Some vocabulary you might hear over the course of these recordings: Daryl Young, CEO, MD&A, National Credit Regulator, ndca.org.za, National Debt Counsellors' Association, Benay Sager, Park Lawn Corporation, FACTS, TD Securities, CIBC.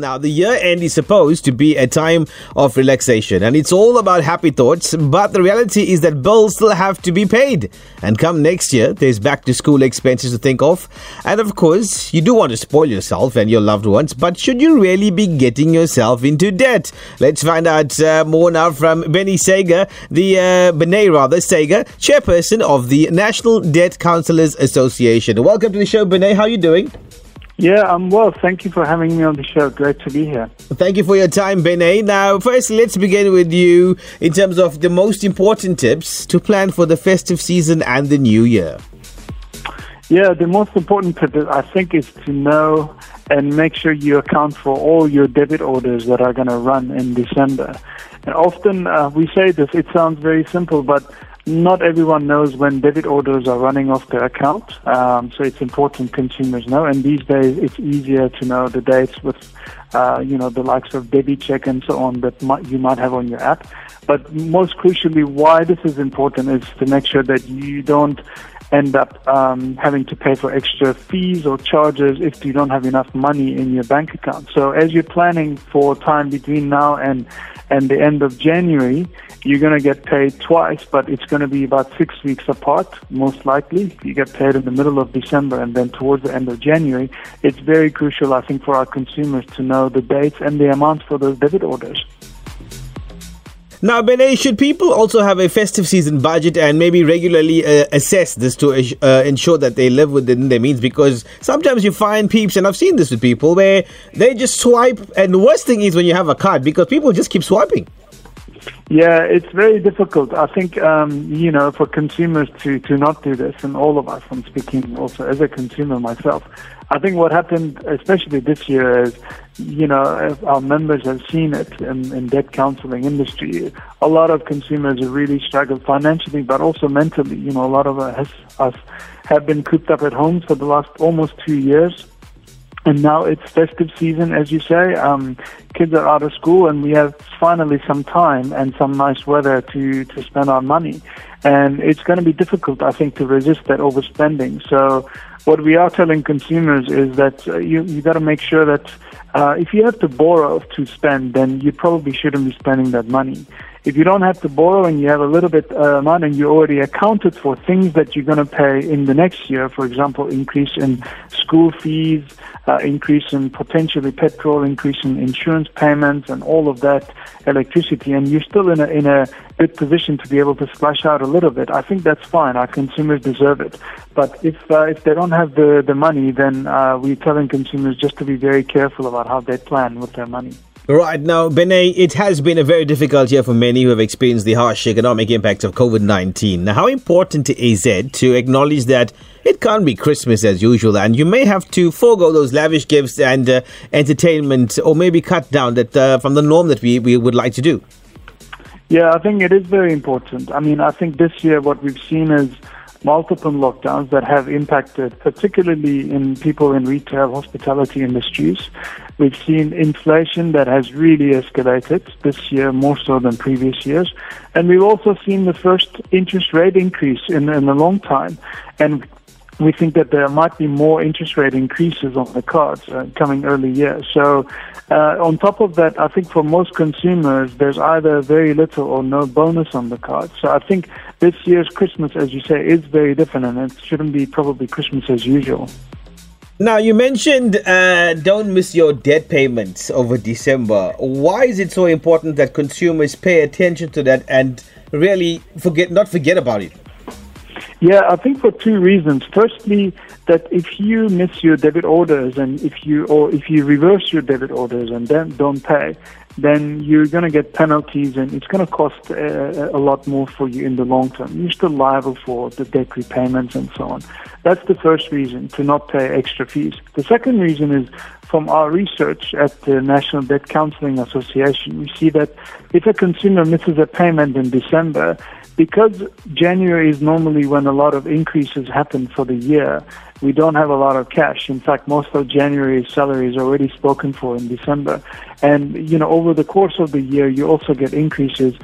Now, the year end is supposed to be a time of relaxation and it's all about happy thoughts, but the reality is that bills still have to be paid. And come next year, there's back to school expenses to think of. And of course, you do want to spoil yourself and your loved ones, but should you really be getting yourself into debt? Let's find out more now from Benay Sager, the Benay Sager, chairperson of the National Debt Counsellors' Association. Welcome to the show, Benay. How are you doing? Yeah, I'm well. Thank you for having me on the show. Great to be here. Thank you for your time, Benay. Now, first, let's begin with you in terms of the most important tips to plan for the festive season and the new year. Yeah, the most important tip, I think, is to know and make sure you account for all your debit orders that are going to run in December. And often we say this, it sounds very simple, but not everyone knows when debit orders are running off their account, so it's important consumers know. And these days, it's easier to know the dates with, the likes of DebiCheck and so on that you might have on your app. But most crucially, why this is important is to make sure that you don't end up having to pay for extra fees or charges if you don't have enough money in your bank account. So as you're planning for time between now and the end of January, you're going to get paid twice, but it's going to be about 6 weeks apart, most likely. You get paid in the middle of December and then towards the end of January. It's very crucial, I think, for our consumers to know the dates and the amount for those debit orders. Now, Benay, should people also have a festive season budget and maybe regularly assess this to ensure that they live within their means? Because sometimes you find peeps, and I've seen this with people, where they just swipe, and the worst thing is when you have a card, because people just keep swiping. Yeah, it's very difficult. I think, for consumers to not do this, and all of us, I'm speaking also as a consumer myself, I think what happened, especially this year, is, our members have seen it in debt counseling industry. A lot of consumers have really struggled financially, but also mentally. A lot of us have been cooped up at home for the last almost 2 years. And now it's festive season, as you say. Kids are out of school and we have finally some time and some nice weather to spend our money. And it's going to be difficult, I think, to resist that overspending. So what we are telling consumers is that you got to make sure that if you have to borrow to spend, then you probably shouldn't be spending that money. If you don't have to borrow and you have a little bit amount and you already accounted for things that you're going to pay in the next year, for example, increase in school fees, increase in potentially petrol, increase in insurance payments and all of that, electricity, and you're still in a good position to be able to splash out a little bit, I think that's fine. Our consumers deserve it. But if they don't have the money, then we're telling consumers just to be very careful about how they plan with their money. Right. Now, Benay, it has been a very difficult year for many who have experienced the harsh economic impacts of COVID-19. Now, how important is it to acknowledge that it can't be Christmas as usual and you may have to forego those lavish gifts and entertainment, or maybe cut down that from the norm that we would like to do? Yeah, I think it is very important. I mean, I think this year what we've seen is multiple lockdowns that have impacted, particularly in people in retail, hospitality industries. We've seen inflation that has really escalated this year, more so than previous years. And we've also seen the first interest rate increase in a long time. And we think that there might be more interest rate increases on the cards coming early year. So on top of that, I think for most consumers, there's either very little or no bonus on the card. So I think this year's Christmas, as you say, is very different and it shouldn't be probably Christmas as usual. Now, you mentioned don't miss your debt payments over December. Why is it so important that consumers pay attention to that and really not forget about it? Yeah, I think for two reasons. Firstly, that if you miss your debit orders and if you reverse your debit orders and then don't pay, then you're going to get penalties and it's going to cost a lot more for you in the long term. You're still liable for the debt repayments and so on. That's the first reason, to not pay extra fees. The second reason is from our research at the National Debt Counselling Association, we see that if a consumer misses a payment in December, because January is normally when a lot of increases happen for the year, we don't have a lot of cash. In fact, most of January's salary is already spoken for in December. And, over the course of the year, you also get increases.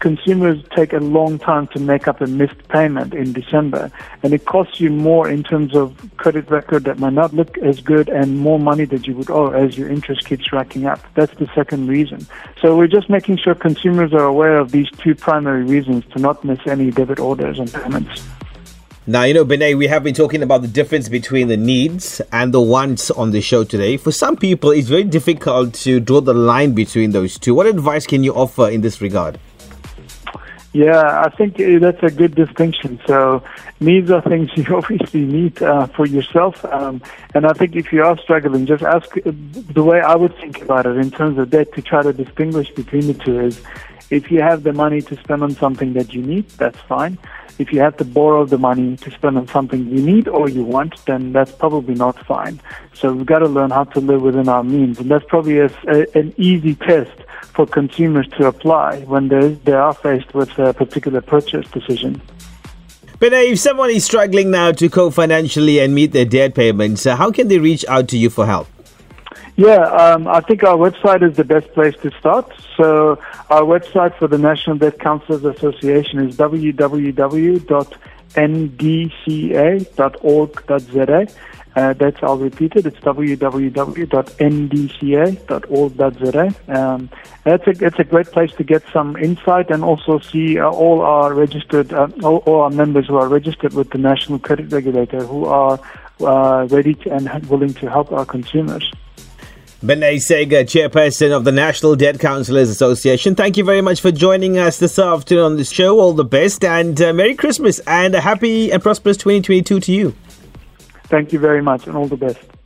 consumers take a long time to make up a missed payment in December, and it costs you more in terms of credit record that might not look as good and more money that you would owe as your interest keeps racking up. That's the second reason. So we're just making sure consumers are aware of these two primary reasons to not miss any debit orders and payments. Now, you know, Benay, we have been talking about the difference between the needs and the wants on the show today. For some people, it's very difficult to draw the line between those two. What advice can you offer in this regard? Yeah, I think that's a good distinction. So needs are things you obviously need for yourself. And I think if you are struggling, just ask. The way I would think about it in terms of debt to try to distinguish between the two is, if you have the money to spend on something that you need, that's fine. If you have to borrow the money to spend on something you need or you want, then that's probably not fine. So we've got to learn how to live within our means. And that's probably an easy test for consumers to apply when they are faced with a particular purchase decision. But if someone is struggling now to cope financially and meet their debt payments, how can they reach out to you for help? Yeah, I think our website is the best place to start. So our website for the National Debt Counsellors' Association is www.ndca.org.za. I'll repeat it. It's www.ndca.org.za. It's a great place to get some insight and also see all our registered, all our members who are registered with the National Credit Regulator who are ready and willing to help our consumers. Benay Sager, Chairperson of the National Debt Counsellors' Association, thank you very much for joining us this afternoon on the show. All the best, and Merry Christmas and a happy and prosperous 2022 to you. Thank you very much and all the best.